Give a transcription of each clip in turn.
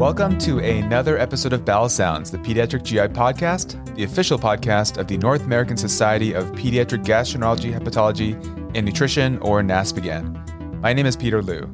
Welcome to another episode of Bowel Sounds, the Pediatric GI Podcast, the official podcast of the North American Society of Pediatric Gastroenterology, Hepatology, and Nutrition, or NASPGHAN. My name is Peter Liu.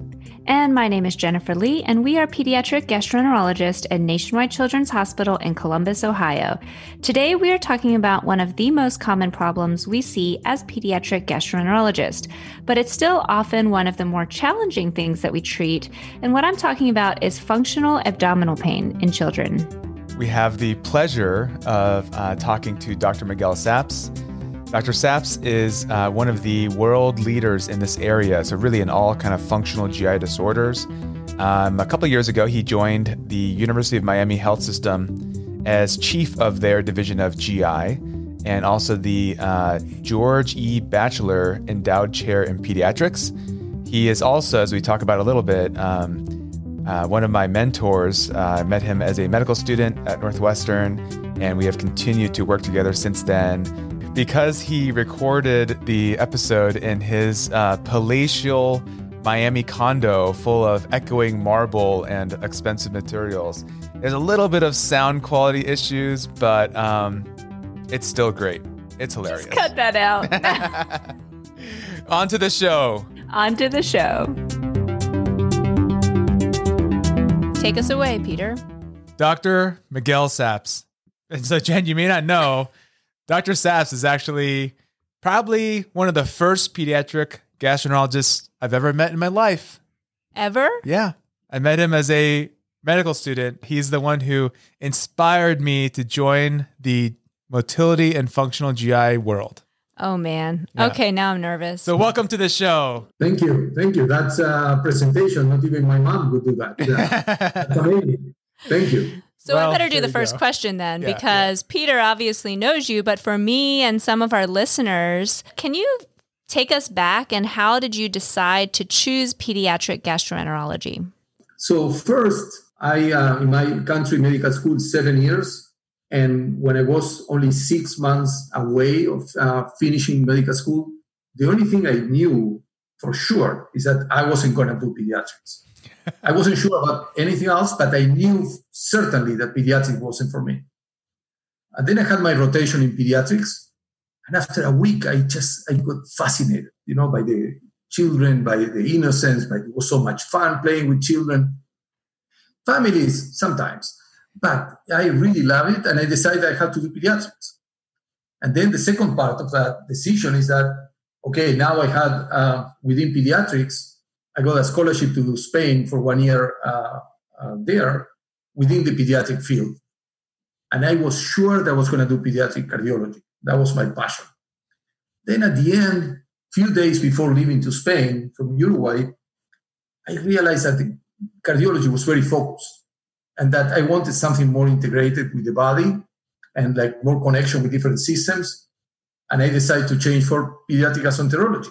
And my name is Jennifer Lee, and we are pediatric gastroenterologists at Nationwide Children's Hospital in Columbus, Ohio. Today, we are talking about one of the most common problems we see as pediatric gastroenterologists, but it's still often one of the more challenging things that we treat. And what I'm talking about is functional abdominal pain in children. We have the pleasure of talking to Dr. Miguel Saps. Dr. Saps is one of the world leaders in this area, so really in all kind of functional GI disorders. A couple of years ago, he joined the University of Miami Health System as chief of their division of GI and also the George E. Bachelor Endowed Chair in Pediatrics. He is also, as we talk about a little bit, one of my mentors. I met him as a medical student at Northwestern, and we have continued to work together since then. Because he recorded the episode in his palatial Miami condo full of echoing marble and expensive materials, there's a little bit of sound quality issues, but it's still great. It's hilarious. Just cut that out. On to the show. On to the show. Take us away, Peter. Dr. Miguel Saps. And so, Jen, you may not know, Dr. Saps is actually probably one of the first pediatric gastroenterologists I've ever met in my life. Ever? Yeah. I met him as a medical student. He's the one who inspired me to join the motility and functional GI world. Oh, man. Yeah. Okay, now I'm nervous. So welcome to the show. Thank you. Thank you. That's a presentation. Not even my mom would do that. That's amazing. Thank you. So well, I better do the first question then, because Peter obviously knows you, but for me and some of our listeners, can you take us back and how did you decide to choose pediatric gastroenterology? So first, I in my country medical school, 7 years, and when I was only 6 months away of finishing medical school, the only thing I knew for sure is that I wasn't going to do pediatrics. I wasn't sure about anything else, but I knew certainly that pediatrics wasn't for me. And then I had my rotation in pediatrics. And after a week, I got fascinated, by the children, by the innocence, by it was so much fun playing with children. Families sometimes. But I really loved it, and I decided I had to do pediatrics. And then the second part of that decision is that, okay, now I had, within pediatrics, I got a scholarship to Spain for 1 year there within the pediatric field. And I was sure that I was going to do pediatric cardiology. That was my passion. Then at the end, few days before leaving to Spain from Uruguay, I realized that the cardiology was very focused and that I wanted something more integrated with the body and like more connection with different systems. And I decided to change for pediatric gastroenterology.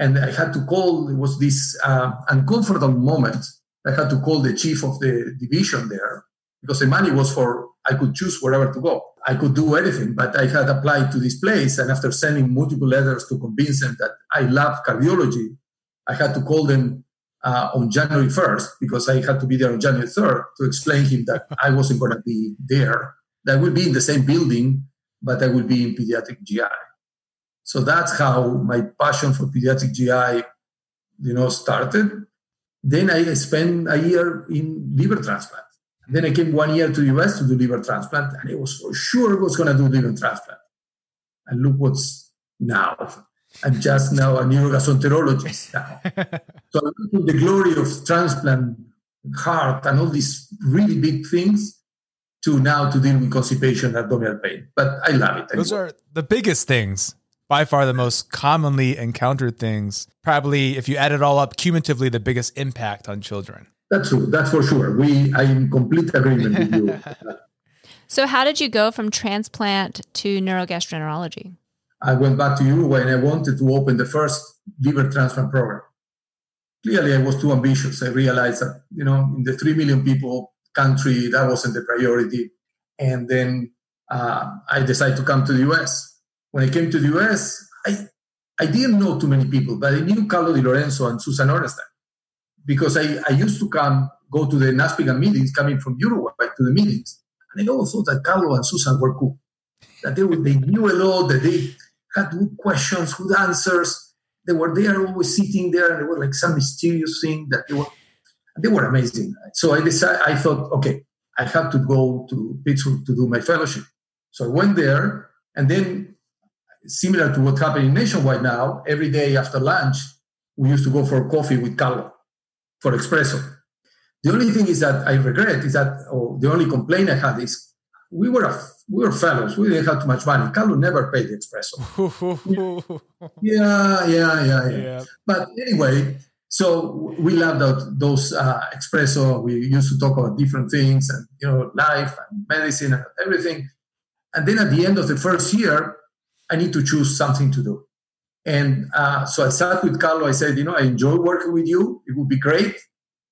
And I had to call, it was this uncomfortable moment. I had to call the chief of the division there because the money was for, I could choose wherever to go. I could do anything, but I had applied to this place. And after sending multiple letters to convince them that I love cardiology, I had to call them on January 1st because I had to be there on January 3rd to explain to him that I wasn't going to be there. That would be in the same building, but I would be in pediatric GI. So that's how my passion for pediatric GI, started. Then I spent a year in liver transplant. And then I came 1 year to the US to do liver transplant, and I was for sure I was going to do liver transplant. And look what's now. I'm just now a neurogastroenterologist now. So I went through the glory of transplant, heart, and all these really big things, to now to deal with constipation and abdominal pain. But I love it. Those are the biggest things. By far the most commonly encountered things, probably if you add it all up, cumulatively the biggest impact on children. That's true. That's for sure. I'm in complete agreement with you. So how did you go from transplant to neurogastroenterology? I went back to Uruguay and I wanted to open the first liver transplant program. Clearly, I was too ambitious. I realized that, in the 3 million people country, that wasn't the priority. And then I decided to come to the U.S. When I came to the US, I didn't know too many people, but I knew Carlo Di Lorenzo and Susan Ornestad because I used to come go to the NASPGHAN meetings coming from Uruguay to the meetings. And I always thought that Carlo and Susan were cool, that they knew a lot, that they had good questions, good answers. They were there always sitting there, and it was like some mysterious thing that they were amazing. So I thought, okay, I have to go to Pittsburgh to do my fellowship. So I went there, and then similar to what's happening nationwide now, every day after lunch, we used to go for coffee with Carlo, for espresso. The only thing is that I regret is that, or the only complaint I had is we were fellows. We didn't have too much money. Carlo never paid the espresso. Yeah. But anyway, so we loved those espresso. We used to talk about different things and, life and medicine and everything. And then at the end of the first year, I need to choose something to do. And so I sat with Carlo. I said, I enjoy working with you. It would be great.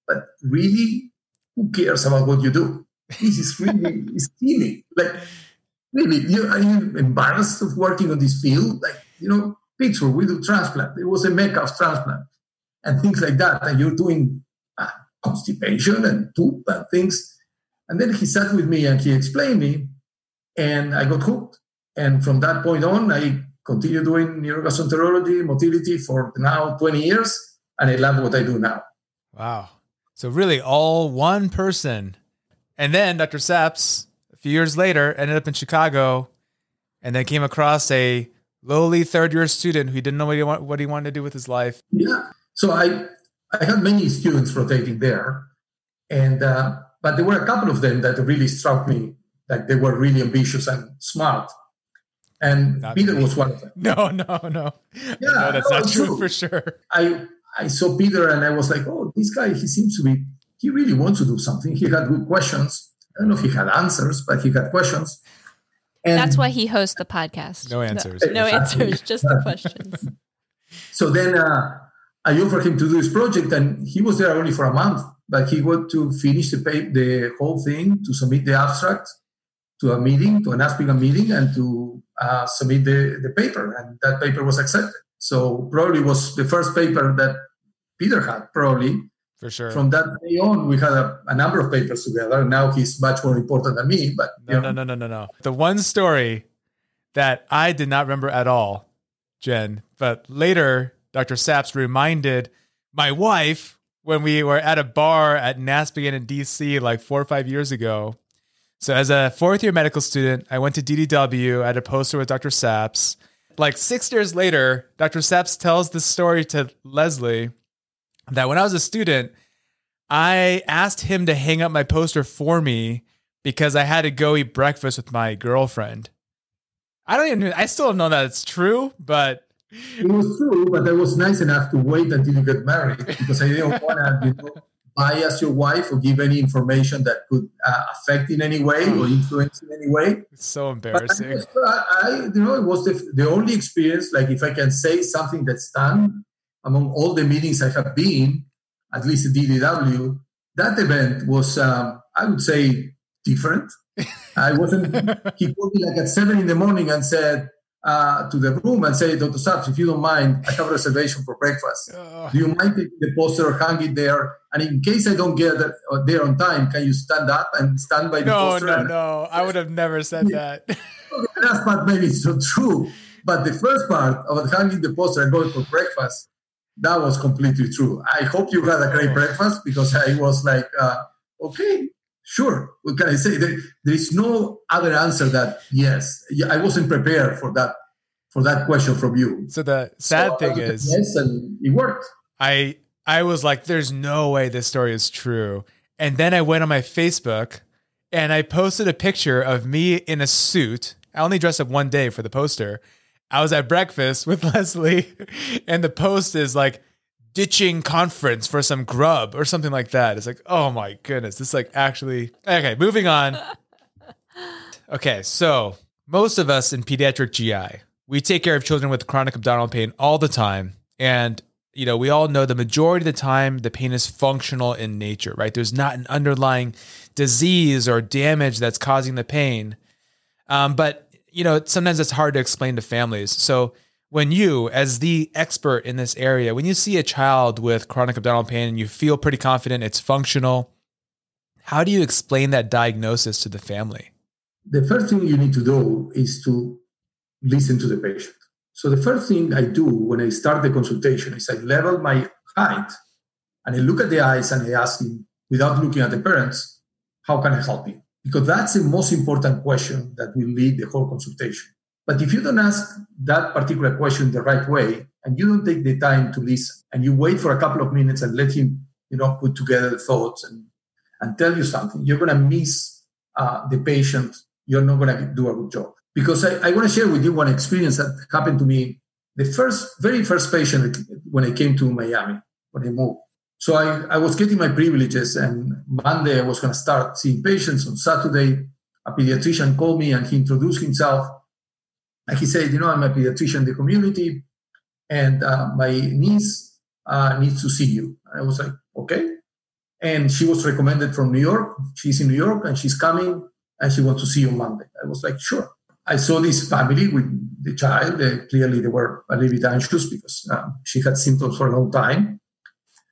But really, who cares about what you do? This is really silly. Like, really, are you embarrassed of working on this field? Like, Pittsburgh, we do transplant. It was a mecca of transplant and things like that. And you're doing constipation and poop and things. And then he sat with me and he explained me. And I got hooked. And from that point on, I continued doing neurogastroenterology, motility for now 20 years. And I love what I do now. Wow. So really all one person. And then Dr. Saps, a few years later, ended up in Chicago and then came across a lowly third-year student who didn't know what he wanted to do with his life. Yeah. So I had many students rotating there. And but there were a couple of them that really struck me. Like they were really ambitious and smart. And not Peter was one of them. No. Yeah, no, that's not true for sure. I saw Peter and I was like, oh, this guy, he really wants to do something. He had good questions. I don't know if he had answers, but he had questions. And that's why he hosts the podcast. No answers. No answers, just the questions. So then I offered him to do this project, and he was there only for a month, but he got to finish the whole thing, to submit the abstract to a meeting, to an NASPGHAN meeting, and to submit the paper. And that paper was accepted. So probably was the first paper that Peter had, probably. For sure. From that day on, we had a number of papers together. Now he's much more important than me. But No. The one story that I did not remember at all, Jen, but later Dr. Saps reminded my wife when we were at a bar at NASPGHAN in DC like 4 or 5 years ago. So as a fourth-year medical student, I went to DDW. I had a poster with Dr. Saps. Like 6 years later, Dr. Saps tells this story to Leslie that when I was a student, I asked him to hang up my poster for me because I had to go eat breakfast with my girlfriend. I still don't know that it's true, but... It was true, but I was nice enough to wait until you get married because I didn't want to bias your wife or give any information that could affect in any way or influence in any way. It's so embarrassing. I it was the only experience, like if I can say something that's done among all the meetings I have been, at least at DDW, that event was, I would say, different. He called me like at 7 a.m. and said, to the room and say, Dr. Saps, if you don't mind, I have a reservation for breakfast. Do you mind taking the poster, hang it there? And in case I don't get there on time, can you stand up and stand by the poster? No. I would have never said that. Okay, that's part maybe it's not true. But the first part about hanging the poster and going for breakfast, that was completely true. I hope you had a great breakfast because I was like, okay, sure. What can I say? There is no other answer that yes. I wasn't prepared for that question from you. So the sad thing is, yes, and it worked. I was like, there's no way this story is true. And then I went on my Facebook and I posted a picture of me in a suit. I only dressed up one day for the poster. I was at breakfast with Leslie, and the post is like, ditching conference for some grub or something like that. It's like, oh my goodness. This like actually, okay, moving on. Okay. So most of us in pediatric GI, we take care of children with chronic abdominal pain all the time. And, we all know the majority of the time the pain is functional in nature, right? There's not an underlying disease or damage that's causing the pain. But sometimes it's hard to explain to families. So when you, as the expert in this area, when you see a child with chronic abdominal pain and you feel pretty confident it's functional, How do you explain that diagnosis to the family? The first thing you need to do is to listen to the patient. So the first thing I do when I start the consultation is I level my height and I look at the eyes and I ask him, without looking at the parents, how can I help you? Because that's the most important question that will lead the whole consultation. But if you don't ask that particular question the right way and you don't take the time to listen and you wait for a couple of minutes and let him, put together the thoughts and tell you something, you're going to miss the patient. You're not going to do a good job. Because I want to share with you one experience that happened to me. The very first patient when I came to Miami, when I moved. So I was getting my privileges, and Monday I was going to start seeing patients. On Saturday, a pediatrician called me and he introduced himself. And he said, I'm a pediatrician in the community, and my niece needs to see you. I was like, okay. And she was recommended from New York. She's in New York, and she's coming, and she wants to see you on Monday. I was like, sure. I saw this family with the child. Clearly, they were a little bit anxious because she had symptoms for a long time.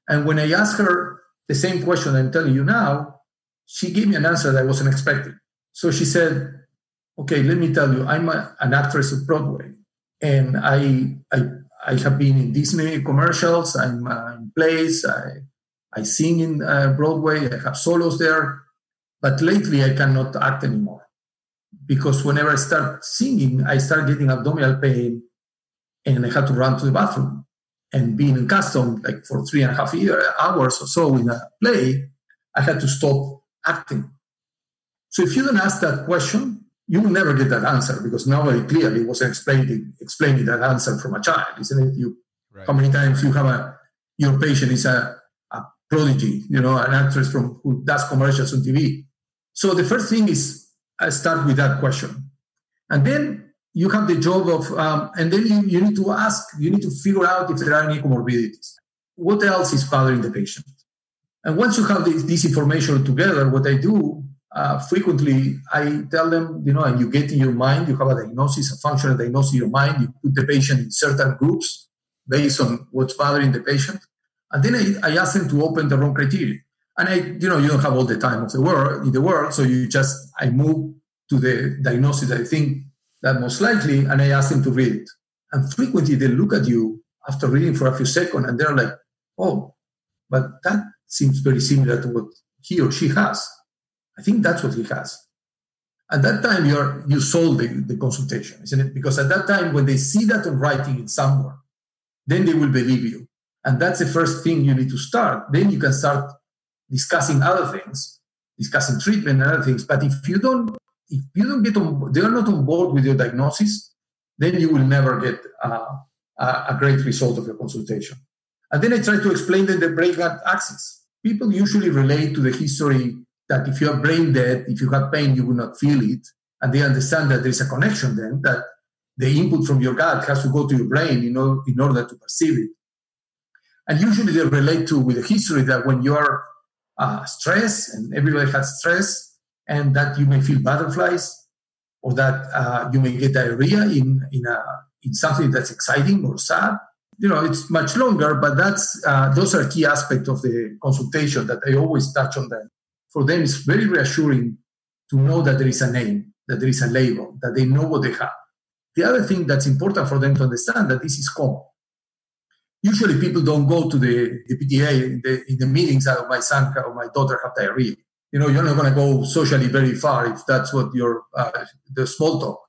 And when I asked her the same question I'm telling you now, she gave me an answer that I wasn't expecting. So she said, okay, let me tell you, I'm an actress of Broadway, and I have been in Disney commercials. I'm in plays. I sing in Broadway. I have solos there. But lately, I cannot act anymore because whenever I start singing, I start getting abdominal pain, and I have to run to the bathroom. And being in custom, like for 3.5 hours or so in a play, I had to stop acting. So if you don't ask that question, you will never get that answer because nobody clearly was explaining that answer from a child, isn't it? Right. How many times you have your patient is a prodigy, an actress who does commercials on TV. So the first thing is I start with that question. And then you have the job of, and then you need to ask, you need to figure out if there are any comorbidities. What else is bothering the patient? And once you have this information together, what I do frequently, I tell them, and you get in your mind, you have a diagnosis, a functional diagnosis in your mind, you put the patient in certain groups based on what's bothering the patient. And then I ask them to open the Rome criteria. And you don't have all the time of the world in the world, so I move to the diagnosis that I think that most likely, and I ask them to read it. And frequently they look at you after reading for a few seconds and they're like, oh, but that seems very similar to what he or she has. I think that's what he has. At that time, you sold the consultation, isn't it? Because at that time, when they see that in writing in somewhere, then they will believe you. And that's the first thing you need to start. Then you can start discussing other things, discussing treatment and other things. But if you don't get on, they are not on board with your diagnosis, then you will never get a great result of your consultation. And then I try to explain the brain-gut axis. People usually relate to the history that if you are brain dead, if you have pain, you will not feel it. And they understand that there is a connection then, that the input from your gut has to go to your brain in order to perceive it. And usually they relate to with the history that when you are stressed, and everybody has stress, and that you may feel butterflies, or that you may get diarrhea in something that's exciting or sad. It's much longer, but those are key aspects of the consultation that I always touch on them. For them, it's very reassuring to know that there is a name, that there is a label, that they know what they have. The other thing that's important for them to understand that this is common. Usually people don't go to the PTA in the meetings that my son or my daughter have diarrhea. You're not going to go socially very far if that's what the small talk.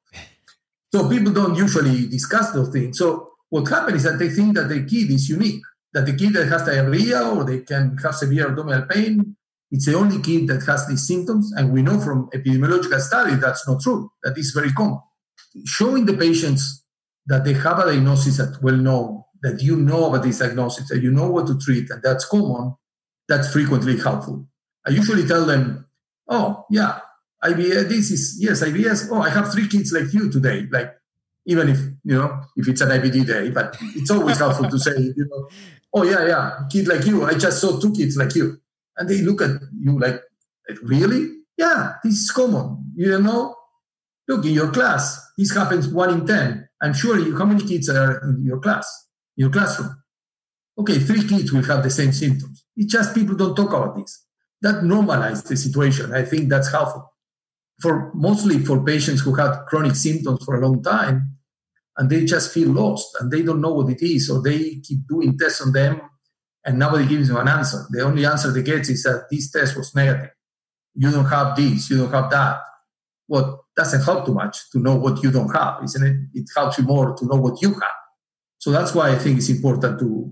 So people don't usually discuss those things. So what happens is that they think that the kid is unique, that the kid that has diarrhea or they can have severe abdominal pain, it's the only kid that has these symptoms, and we know from epidemiological studies that's not true, that is very common. Showing the patients that they have a diagnosis that's well-known, that you know about this diagnosis, that you know what to treat, and that's common, that's frequently helpful. I usually tell them, oh, yeah, IBS, IBS. Oh, I have 3 kids like you today, like even if it's an IBD day, but it's always helpful to say, oh, yeah, kid like you. I just saw 2 kids like you. And they look at you like, really? Yeah, this is common. Look, in your class, this happens 1 in 10. I'm sure how many kids are in your class, in your classroom? Okay, 3 kids will have the same symptoms. It's just people don't talk about this. that normalized the situation. I think that's helpful for mostly for patients who had chronic symptoms for a long time and they just feel lost and they don't know what it is, or they keep doing tests on them and nobody gives them an answer. The only answer they get is that this test was negative. You don't have this, you don't have that. Well, doesn't help too much to know what you don't have, isn't it? It helps you more to know what you have. So that's why I think it's important to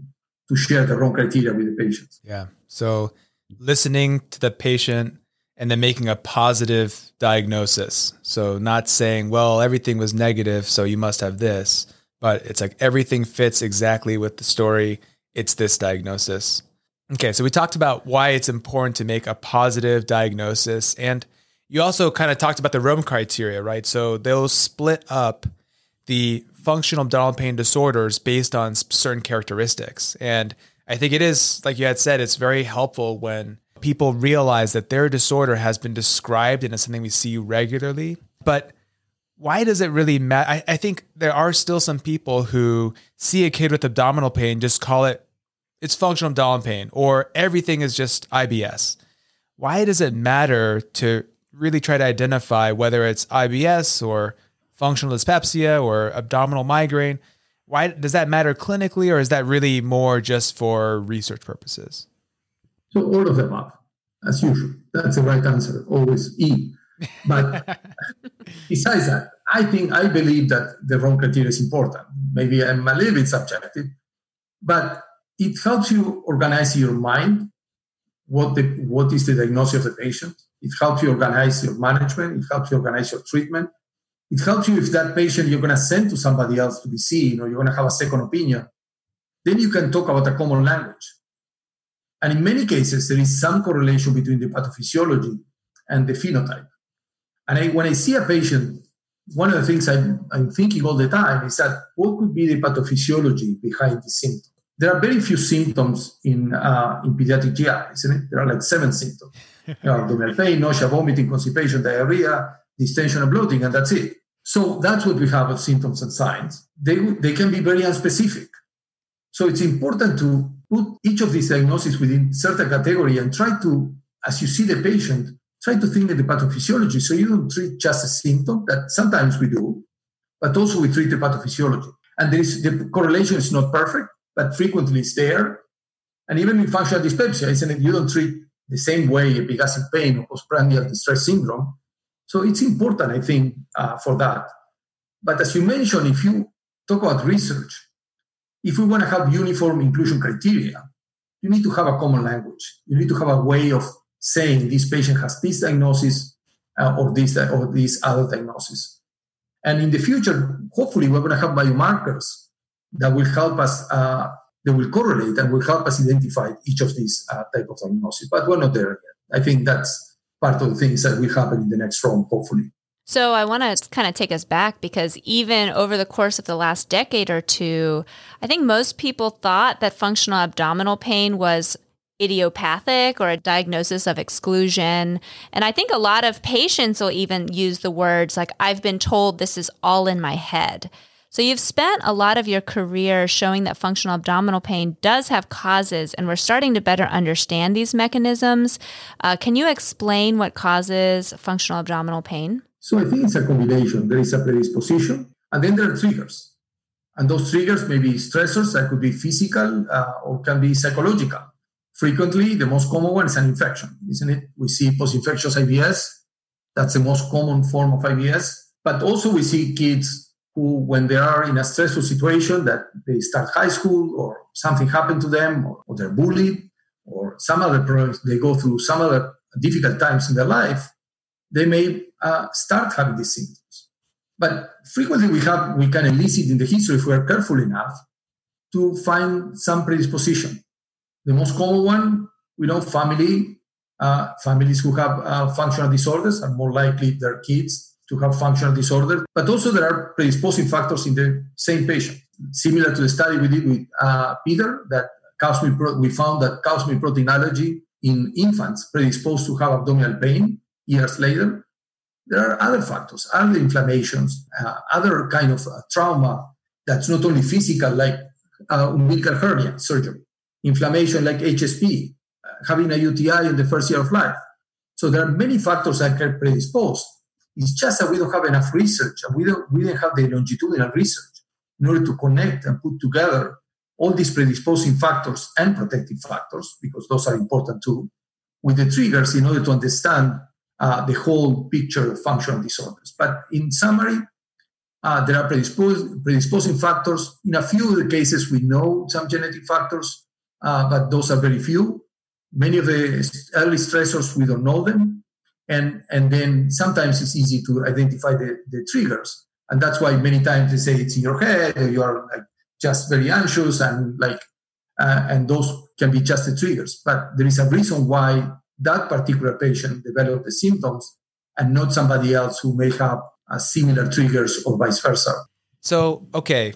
share the Rome criteria with the patients. Yeah. So listening to the patient and then making a positive diagnosis. So not saying, well, everything was negative, so you must have this, but it's like everything fits exactly with the story. It's this diagnosis. Okay. So we talked about why it's important to make a positive diagnosis, and you also kind of talked about the Rome criteria, right? So they'll split up the functional abdominal pain disorders based on certain characteristics. And I think it is, like you had said, it's very helpful when people realize that their disorder has been described and it's something we see regularly. But why does it really matter? I think there are still some people who see a kid with abdominal pain, just call it, it's functional abdominal pain, or everything is just IBS. Why does it matter to really try to identify whether it's IBS or functional dyspepsia or abdominal migraine? Why does that matter clinically, or is that really more just for research purposes? So all of them up, as usual. That's the right answer, always E. But besides that, I believe that the Rome criteria is important. Maybe I'm a little bit subjective, but it helps you organize your mind. What is the diagnosis of the patient? It helps you organize your management. It helps you organize your treatment. It helps you if that patient you're going to send to somebody else to be seen, or you're going to have a second opinion. Then you can talk about a common language. And in many cases, there is some correlation between the pathophysiology and the phenotype. And when I see a patient, one of the things I'm thinking all the time is that what could be the pathophysiology behind the symptom? There are very few symptoms in pediatric GI, isn't it? There are like 7 symptoms. Abdominal pain, nausea, vomiting, constipation, diarrhea, distension and bloating, and that's it. So that's what we have of symptoms and signs. They can be very unspecific. So it's important to put each of these diagnoses within certain category and try to, as you see the patient, try to think of the pathophysiology, so you don't treat just a symptom, that sometimes we do, but also we treat the pathophysiology. And the correlation is not perfect, but frequently it's there. And even in functional dyspepsia, isn't it? You don't treat the same way epigastric pain or postprandial distress syndrome. So it's important, I think, for that. But as you mentioned, if you talk about research, if we want to have uniform inclusion criteria, you need to have a common language. You need to have a way of saying this patient has this diagnosis or this other diagnosis. And in the future, hopefully, we're going to have biomarkers that will help us, they will correlate and will help us identify each of these type of diagnoses. But we're not there yet. I think that's part of the things that will happen in the next round, hopefully. So I want to kind of take us back, because even over the course of the last decade or two, I think most people thought that functional abdominal pain was idiopathic or a diagnosis of exclusion. And I think a lot of patients will even use the words like, I've been told this is all in my head. So you've spent a lot of your career showing that functional abdominal pain does have causes, and we're starting to better understand these mechanisms. Can you explain what causes functional abdominal pain? So I think it's a combination. There is a predisposition, and then there are triggers. And those triggers may be stressors that could be physical or can be psychological. Frequently, the most common one is an infection, isn't it? We see post-infectious IBS. That's the most common form of IBS. But also we see kids who, when they are in a stressful situation, that they start high school or something happened to them, or they're bullied or some other problems, they go through some other difficult times in their life, they may start having these symptoms. But frequently we can elicit in the history, if we are careful enough, to find some predisposition. The most common one, we know families who have functional disorders are more likely their kids to have functional disorder, but also there are predisposing factors in the same patient. Similar to the study we did with Peter, that we found that cow's milk protein allergy in infants predisposed to have abdominal pain years later. There are other factors, other inflammations, other kind of trauma that's not only physical, like umbilical hernia surgery, inflammation like HSP, having a UTI in the first year of life. So there are many factors that can predispose. It's just that we don't have enough research, and we didn't have the longitudinal research in order to connect and put together all these predisposing factors and protective factors, because those are important too, with the triggers in order to understand the whole picture of functional disorders. But in summary, there are predisposing factors. In a few of the cases, we know some genetic factors, but those are very few. Many of the early stressors, we don't know them. And then sometimes it's easy to identify the triggers. And that's why many times they say it's in your head, or you are like just very anxious, and and those can be just the triggers. But there is a reason why that particular patient developed the symptoms and not somebody else who may have similar triggers or vice versa. So, okay,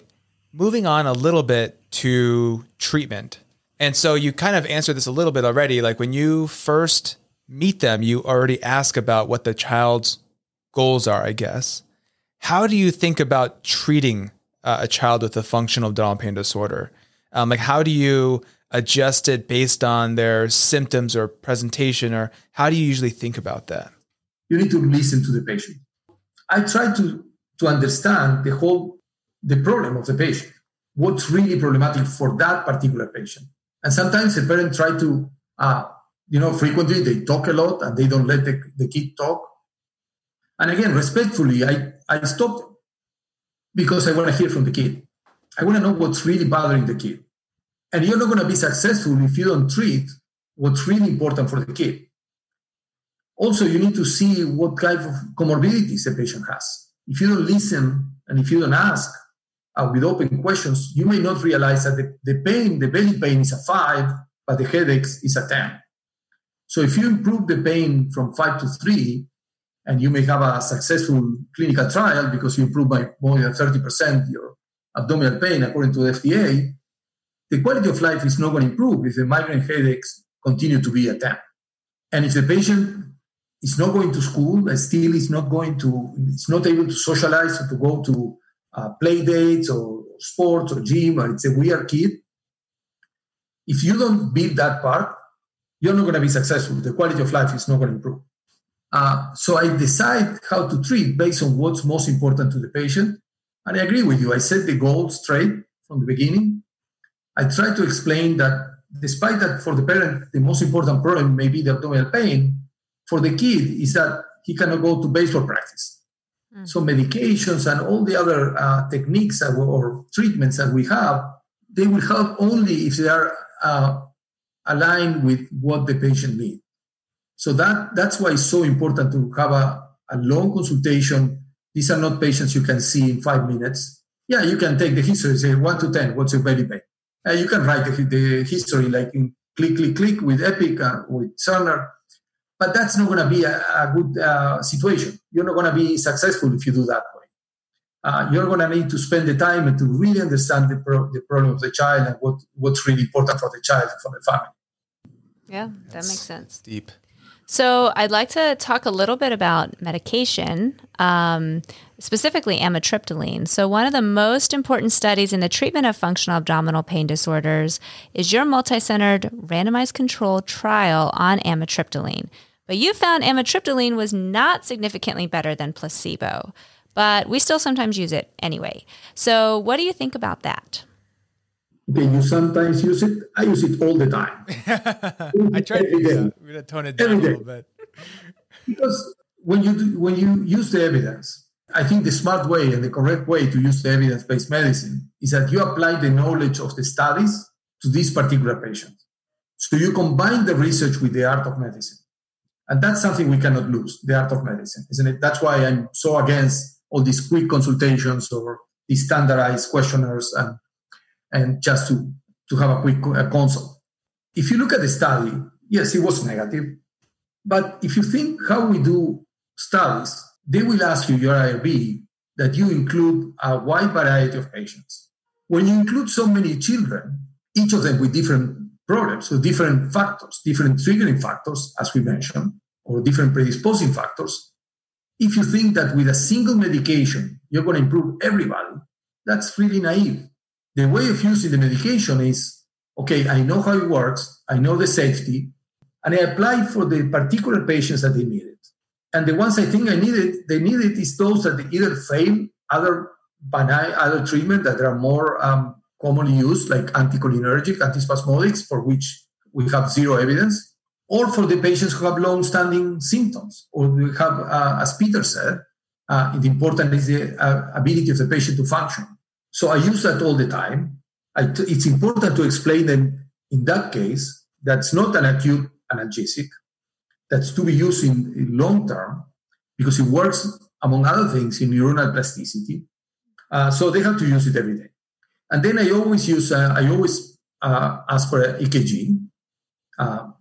moving on a little bit to treatment. And so you kind of answered this a little bit already. Like when you first meet them, you already ask about what the child's goals are, I guess. How do you think about treating a child with a functional abdominal pain disorder? Like how do you adjust it based on their symptoms or presentation, or how do you usually think about that? You need to listen to the patient. I try to understand the problem of the patient, what's really problematic for that particular patient. And sometimes the parents try to, frequently they talk a lot and they don't let the kid talk. And again, respectfully, I stopped because I want to hear from the kid. I want to know what's really bothering the kid. And you're not going to be successful if you don't treat what's really important for the kid. Also, you need to see what kind of comorbidities the patient has. If you don't listen and if you don't ask with open questions, you may not realize that the belly pain is a 5, but the headaches is a 10. So if you improve the pain from 5 to 3, and you may have a successful clinical trial because you improve by more than 30% your abdominal pain according to the FDA, the quality of life is not going to improve if the migraine headaches continue to be a 10. And if the patient is not going to school and still it's not able to socialize or to go to play dates or sports or gym, or it's a weird kid, if you don't build that part, you're not going to be successful. The quality of life is not going to improve. So I decide how to treat based on what's most important to the patient. And I agree with you. I set the goal straight from the beginning. I try to explain that despite that for the parent, the most important problem may be the abdominal pain, for the kid is that he cannot go to baseball practice. Mm. So medications and all the other techniques or treatments that we have, they will help only if they are aligned with what the patient needs. So that's why it's so important to have a long consultation. These are not patients you can see in 5 minutes. Yeah, you can take the history, say 1 to 10, what's your belly pain? And you can write the history like in click with Epic, with Cerner. But that's not going to be a good situation. You're not going to be successful if you do that way. You're going to need to spend the time and to really understand the problem of the child and what's really important for the child and for the family. Yeah, that makes sense. Deep. So I'd like to talk a little bit about medication, specifically amitriptyline. So one of the most important studies in the treatment of functional abdominal pain disorders is your multicentered randomized controlled trial on amitriptyline. But you found amitriptyline was not significantly better than placebo, but we still sometimes use it anyway. So what do you think about that? Okay, you sometimes use it. I use it all the time. I try to use it. We're going to tone it down a little bit. Because when you use the evidence, I think the smart way and the correct way to use the evidence-based medicine is that you apply the knowledge of the studies to this particular patient. So you combine the research with the art of medicine. And that's something we cannot lose, the art of medicine, isn't it? That's why I'm so against all these quick consultations or these standardized questionnaires and just to have a quick consult. If you look at the study, yes, it was negative. But if you think how we do studies, they will ask you, your IRB, that you include a wide variety of patients. When you include so many children, each of them with different problems, so different factors, different triggering factors, as we mentioned, or different predisposing factors, if you think that with a single medication, you're going to improve everybody, that's really naive. The way of using the medication is, okay, I know how it works, I know the safety, and I applied for the particular patients that they needed. And the ones I think I needed, they needed is those that they either fail other benign, other treatment that are more commonly used, like anticholinergic, antispasmodics, for which we have zero evidence, or for the patients who have long-standing symptoms, or we have, as Peter said, it important is the ability of the patient to function. So I use that all the time. It's important to explain them in that case that's not an acute analgesic, that's to be used in long term because it works, among other things, in neuronal plasticity. So they have to use it every day. And then I always use, I always ask for an EKG.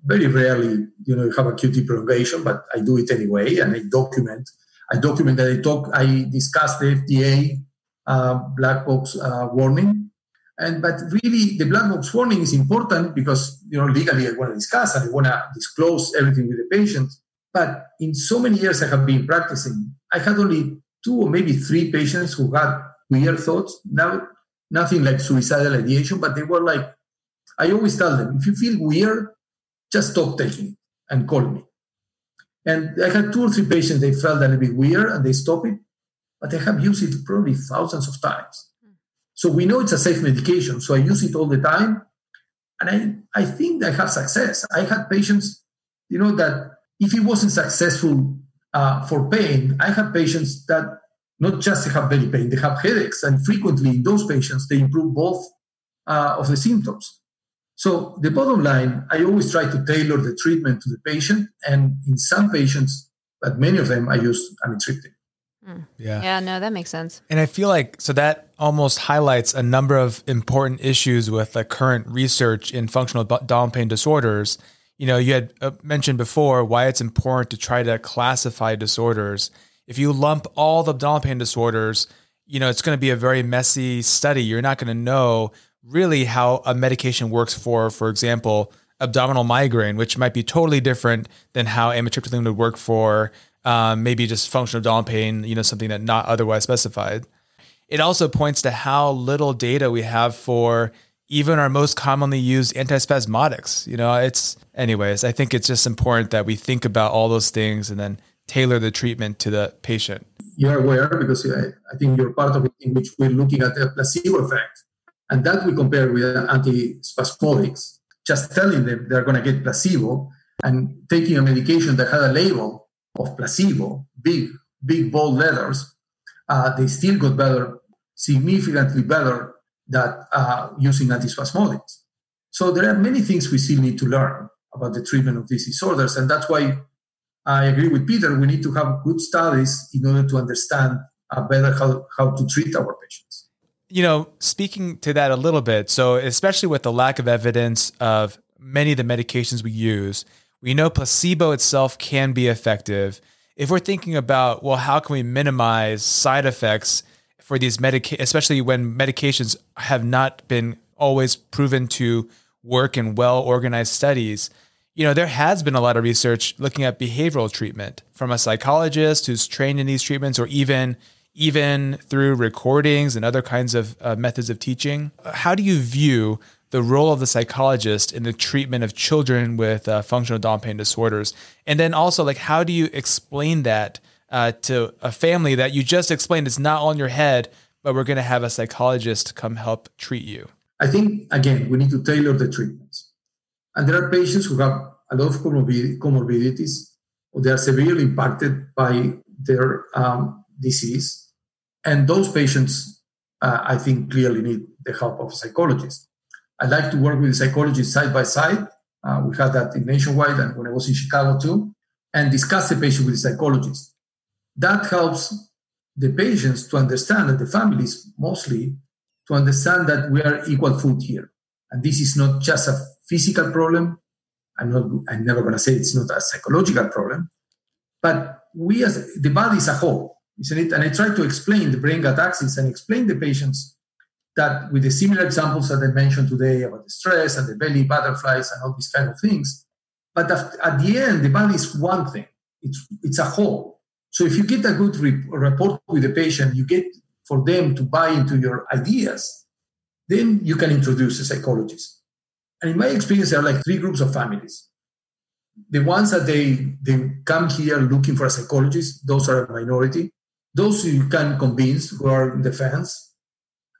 Very rarely, you have acute prolongation, but I do it anyway, and I document that I discuss the FDA black box warning. But really, the black box warning is important because, legally I want to discuss and I want to disclose everything with the patient. But in so many years I have been practicing, I had only 2 or maybe 3 patients who had weird thoughts. Now, nothing like suicidal ideation, but they were like, I always tell them, if you feel weird, just stop taking it and call me. And I had 2 or 3 patients, they felt a little bit weird and they stopped it, but they have used it probably thousands of times. So we know it's a safe medication. So I use it all the time. And I think I have success. I had patients, that if it wasn't successful for pain, I had patients that not just have belly pain, they have headaches. And frequently in those patients, they improve both of the symptoms. So the bottom line, I always try to tailor the treatment to the patient. And in some patients, but many of them, I use amitriptyline. Yeah, no, that makes sense. And I feel like, so that almost highlights a number of important issues with the current research in functional abdominal pain disorders. You had mentioned before why it's important to try to classify disorders. If you lump all the abdominal pain disorders, it's going to be a very messy study. You're not going to know really how a medication works for example, abdominal migraine, which might be totally different than how amitriptyline would work for maybe just functional abdominal pain, something that not otherwise specified. It also points to how little data we have for even our most commonly used antispasmodics. I think it's just important that we think about all those things and then tailor the treatment to the patient. You're aware, because I think you're part of it, in which we're looking at the placebo effect. And that we compare with antispasmodics, just telling them they're going to get placebo and taking a medication that had a label of placebo, big bold letters, they still got better, significantly better than using antispasmodics. So there are many things we still need to learn about the treatment of these disorders, and that's why I agree with Peter, we need to have good studies in order to understand better how to treat our patients. Speaking to that a little bit, so especially with the lack of evidence of many of the medications we use, we know placebo itself can be effective. If we're thinking about, well, how can we minimize side effects for these medications, especially when medications have not been always proven to work in well-organized studies? There has been a lot of research looking at behavioral treatment from a psychologist who's trained in these treatments, or even through recordings and other kinds of methods of teaching. How do you view the role of the psychologist in the treatment of children with functional abdominal pain disorders? And then also, how do you explain that to a family that you just explained it's not on your head, but we're going to have a psychologist come help treat you? I think, again, we need to tailor the treatments. And there are patients who have a lot of comorbidities, or they are severely impacted by their disease. And those patients, I think, clearly need the help of a psychologist. I like to work with psychologists side by side. We had that in Nationwide and when I was in Chicago too, and discuss the patient with the psychologist. That helps the patients to understand, that the families mostly, to understand that we are equal foot here. And this is not just a physical problem. I'm never going to say it's not a psychological problem, but we as the body is a whole, isn't it? And I try to explain the brain-gut axis and explain the patients that with the similar examples that I mentioned today about the stress and the belly butterflies and all these kind of things. But at the end, the body is one thing. It's a whole. So if you get a good report with the patient, you get for them to buy into your ideas, then you can introduce a psychologist. And in my experience, there are 3 groups of families. the ones that they come here looking for a psychologist, those are a minority. Those you can convince who are in the fence.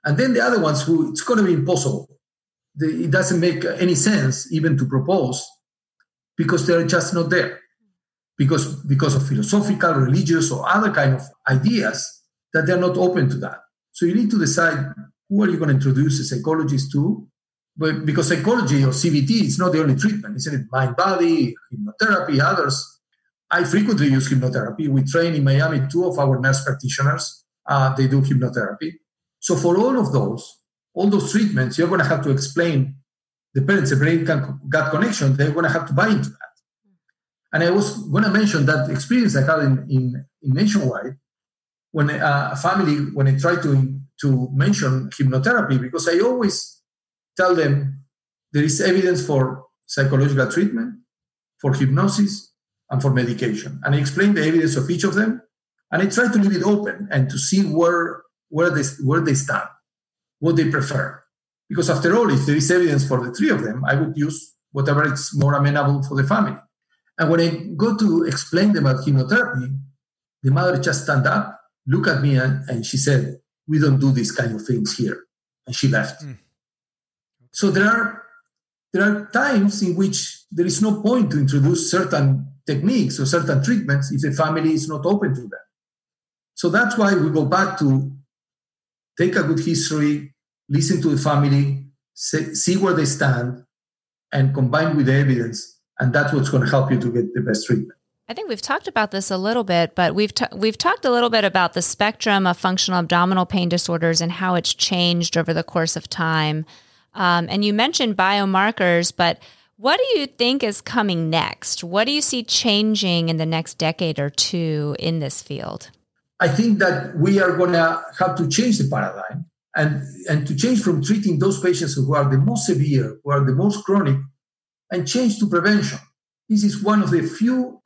And then the other ones who it's going to be impossible. It doesn't make any sense even to propose because they're just not there. Because of philosophical, religious, or other kind of ideas that they're not open to that. So you need to decide who are you going to introduce a psychologist to? But because psychology or CBT is not the only treatment. It's mind-body, hypnotherapy, others. I frequently use hypnotherapy. We train in Miami 2 of our nurse practitioners. They do hypnotherapy. So for all those treatments, you're going to have to explain the parents, the brain-gut connection, they're going to have to buy into that. And I was going to mention that experience I had in Nationwide when a family, when I tried to mention hypnotherapy, because I always tell them there is evidence for psychological treatment, for hypnosis, and for medication. And I explain the evidence of each of them, and I try to leave it open and to see where they stand, what they prefer. Because after all, if there is evidence for the three of them, I would use whatever is more amenable for the family. And when I go to explain them about hypnotherapy, the mother just stand up, look at me, and she said, "We don't do these kind of things here." And she left. Mm. So there are times in which there is no point to introduce certain techniques or certain treatments if the family is not open to them. So that's why we go back to take a good history, listen to the family, see where they stand, and combine with the evidence. And that's what's going to help you to get the best treatment. I think we've talked about this a little bit, but we've talked a little bit about the spectrum of functional abdominal pain disorders and how it's changed over the course of time. And you mentioned biomarkers, but what do you think is coming next? What do you see changing in the next decade or two in this field? I think that we are going to have to change the paradigm and to change from treating those patients who are the most severe, who are the most chronic, and change to prevention. This is one of the few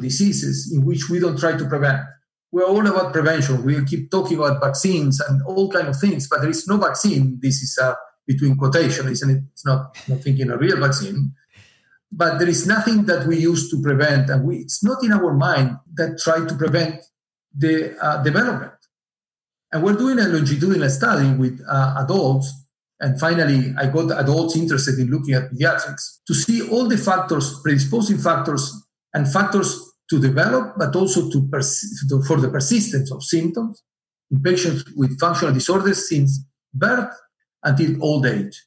diseases in which we don't try to prevent. We're all about prevention. We keep talking about vaccines and all kinds of things, but there is no vaccine. This is between quotation, isn't it? It's not thinking a real vaccine. But there is nothing that we use to prevent, and it's not in our mind that try to prevent the development. And we're doing a longitudinal study with adults. And finally, I got adults interested in looking at pediatrics to see all the factors, predisposing factors, and factors to develop, but also for the persistence of symptoms in patients with functional disorders since birth until old age.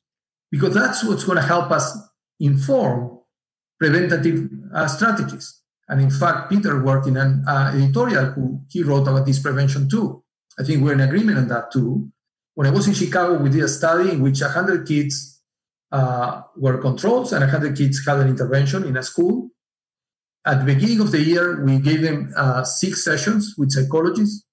Because that's what's going to help us inform preventative strategies. And in fact, Peter worked in an editorial he wrote about this prevention too. I think we're in agreement on that too. When I was in Chicago, we did a study in which 100 kids were controls and 100 kids had an intervention in a school. At the beginning of the year, we gave them 6 sessions with psychologists.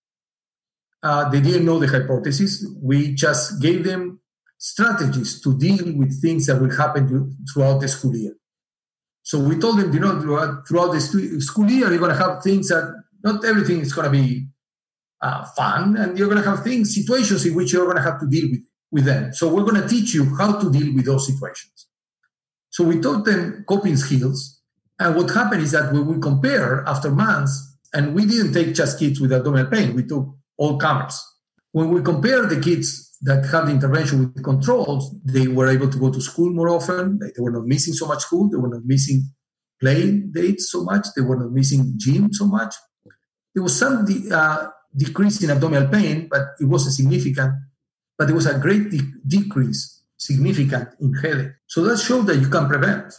They didn't know the hypothesis. We just gave them strategies to deal with things that will happen throughout the school year. So we told them, throughout the school year, you're going to have things that not everything is going to be fun, and you're going to have situations in which you're going to have to deal with them. So we're going to teach you how to deal with those situations. So we taught them coping skills, and what happened is that when we compare after months, and we didn't take just kids with abdominal pain, we took all comers. When we compare the kids that had the intervention with the controls, they were able to go to school more often, they were not missing so much school, they were not missing play dates so much, they were not missing gym so much. There was some decrease in abdominal pain, but it wasn't significant. But there was a great decrease, significant in headache. So that showed that you can prevent.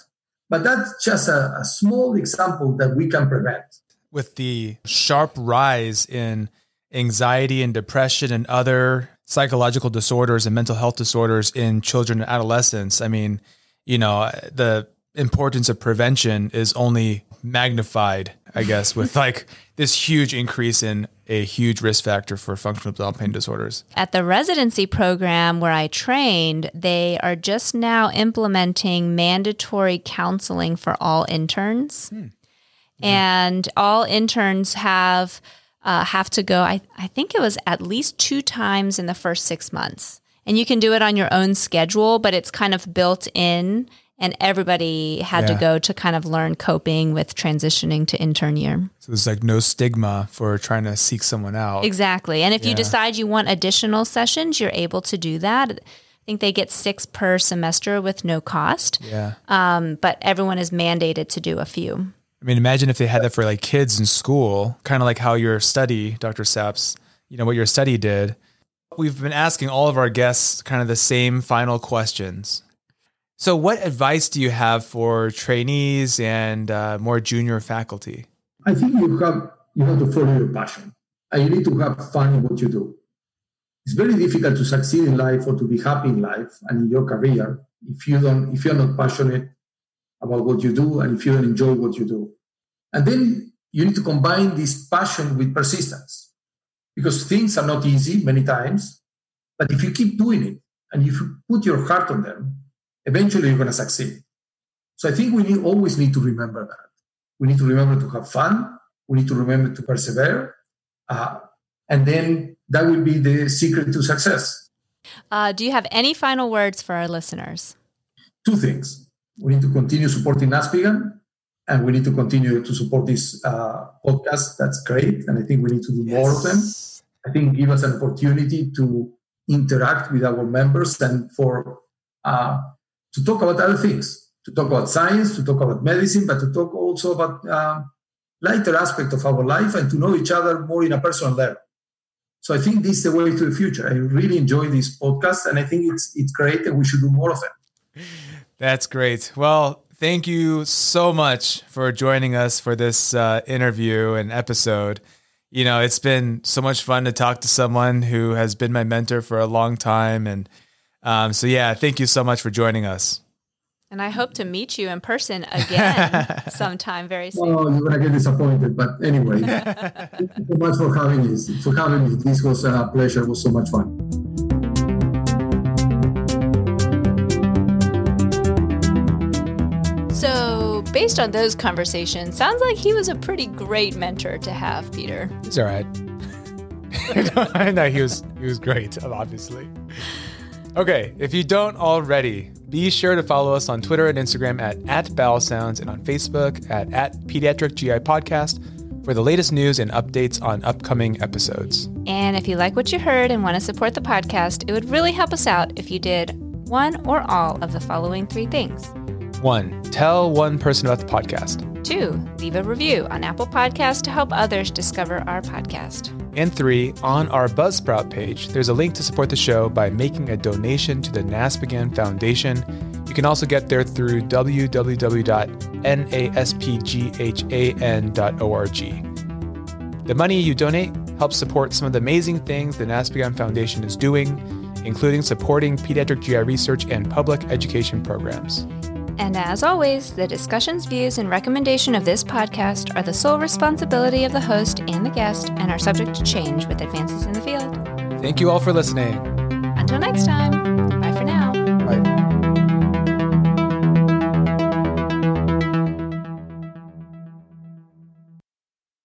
But that's just a small example that we can prevent. With the sharp rise in anxiety and depression and other psychological disorders and mental health disorders in children and adolescents, I mean, the importance of prevention is only magnified, I guess, with this huge increase in a huge risk factor for functional abdominal pain disorders. At the residency program where I trained, they are just now implementing mandatory counseling for all interns. Hmm. Yeah. And all interns have to go, I think it was at least 2 times in the first 6 months. And you can do it on your own schedule, but it's kind of built in. and everybody had to go to kind of learn coping with transitioning to intern year. So there's like no stigma for trying to seek someone out. Exactly. And if you decide you want additional sessions, you're able to do that. I think they get 6 per semester with no cost. Yeah. But everyone is mandated to do a few. I mean, imagine if they had that for like kids in school, kind of like how your study, Dr. Saps, you know, what your study did. We've been asking all of our guests kind of the same final questions. So what advice do you have for trainees and more junior faculty? I think you have to follow your passion, and you need to have fun in what you do. It's very difficult to succeed in life or to be happy in life and in your career if you're not passionate about what you do and if you don't enjoy what you do. And then you need to combine this passion with persistence, because things are not easy many times, but if you keep doing it and if you put your heart on them, eventually you're going to succeed. So I think we always need to remember that. We need to remember to have fun. We need to remember to persevere. And then that will be the secret to success. Do you have any final words for our listeners? 2 things. We need to continue supporting NASPGHAN, and we need to continue to support this podcast. That's great. And I think we need to do more of them. I think give us an opportunity to interact with our members and to talk about other things, to talk about science, to talk about medicine, but to talk also about lighter aspect of our life and to know each other more in a personal level. So I think this is the way to the future. I really enjoy this podcast, and I think it's great, and we should do more of it. That's great. Well, thank you so much for joining us for this interview and episode. You know, it's been so much fun to talk to someone who has been my mentor for a long time, and so thank you so much for joining us. And I hope to meet you in person again sometime very soon. Well, you're going to get disappointed, but anyway, thank you so much for having us. This was a pleasure. It was so much fun. So based on those conversations, sounds like he was a pretty great mentor to have, Peter. It's all right. No, he was great, obviously. Okay, if you don't already, be sure to follow us on Twitter and Instagram at Bowel Sounds, and on Facebook at Pediatric GI Podcast for the latest news and updates on upcoming episodes. And if you like what you heard and want to support the podcast, it would really help us out if you did one or all of the following 3 things. 1, tell one person about the podcast. 2, leave a review on Apple Podcasts to help others discover our podcast. And 3, on our Buzzsprout page, there's a link to support the show by making a donation to the NASPGHAN Foundation. You can also get there through www.naspghan.org. The money you donate helps support some of the amazing things the NASPGHAN Foundation is doing, including supporting pediatric GI research and public education programs. And as always, the discussions, views, and recommendation of this podcast are the sole responsibility of the host and the guest and are subject to change with advances in the field. Thank you all for listening. Until next time.